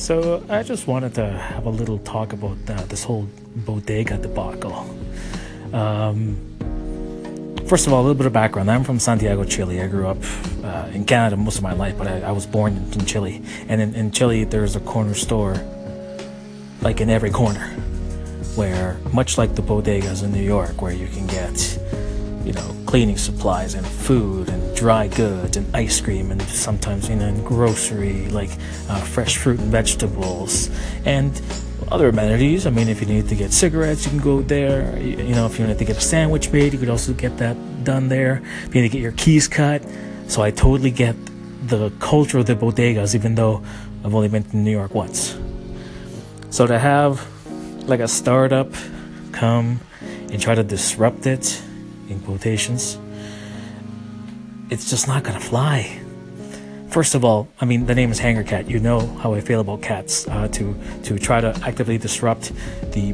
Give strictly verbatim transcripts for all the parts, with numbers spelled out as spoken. So I just wanted to have a little talk about uh, this whole bodega debacle. Um, first of all, a little bit of background. I'm from Santiago, Chile. I grew up uh, in Canada most of my life, but I, I was born in Chile. And in, in Chile, there's a corner store, like in every corner, where, much like the bodegas in New York, where you can get, you know, cleaning supplies and food and dry goods and ice cream and sometimes, you know, and grocery, like uh, fresh fruit and vegetables and other amenities. I mean, if you need to get cigarettes, you can go there. You, you know, if you need to get a sandwich made, you could also get that done there. If you need to get your keys cut. So I totally get the culture of the bodegas, even though I've only been to New York once. So to have like a startup come and try to disrupt it, in quotations, it's just not gonna fly. First of all, I mean, the name is Hanger Cat. You know how I feel about cats. Uh, to to try to actively disrupt the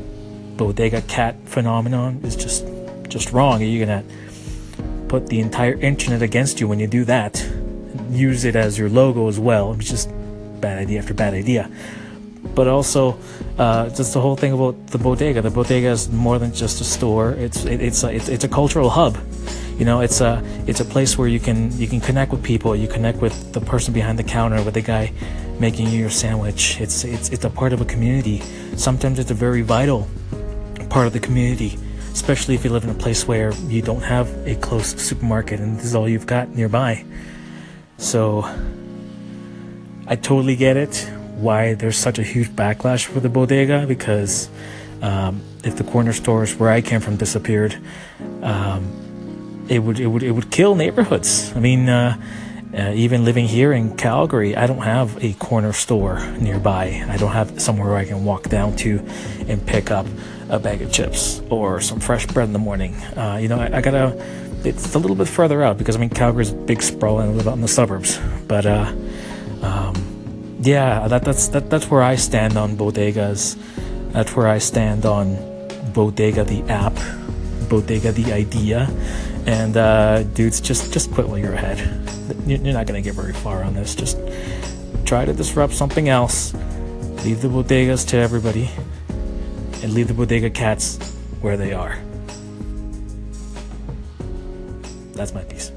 bodega cat phenomenon is just just wrong. You're gonna put the entire internet against you when you do that. Use it as your logo as well. It's just bad idea after bad idea. But also, uh, just the whole thing about the bodega. The bodega is more than just a store. It's it, it's a, it's it's a cultural hub. You know, it's a it's a place where you can you can connect with people. You connect with the person behind the counter, with the guy making you your sandwich. It's it's it's a part of a community. Sometimes it's a very vital part of the community, especially if you live in a place where you don't have a close supermarket and this is all you've got nearby. So, I totally get it. Why there's such a huge backlash for the bodega, because um, if the corner stores where I came from disappeared, um, it would it would it would kill neighborhoods. I mean, uh, uh, even living here in Calgary, I don't have a corner store nearby. I don't have somewhere where I can walk down to and pick up a bag of chips or some fresh bread in the morning. Uh, you know, I, I gotta. It's a little bit further out because I mean Calgary's big sprawl and I live out in the suburbs, but. Uh, um, Yeah, that, that's that, that's where I stand on bodegas. That's where I stand on Bodega the app, Bodega the idea. And uh, dudes, just, just quit while you're ahead. You're not going to get very far on this. Just try to disrupt something else. Leave the bodegas to everybody. And leave the bodega cats where they are. That's my piece.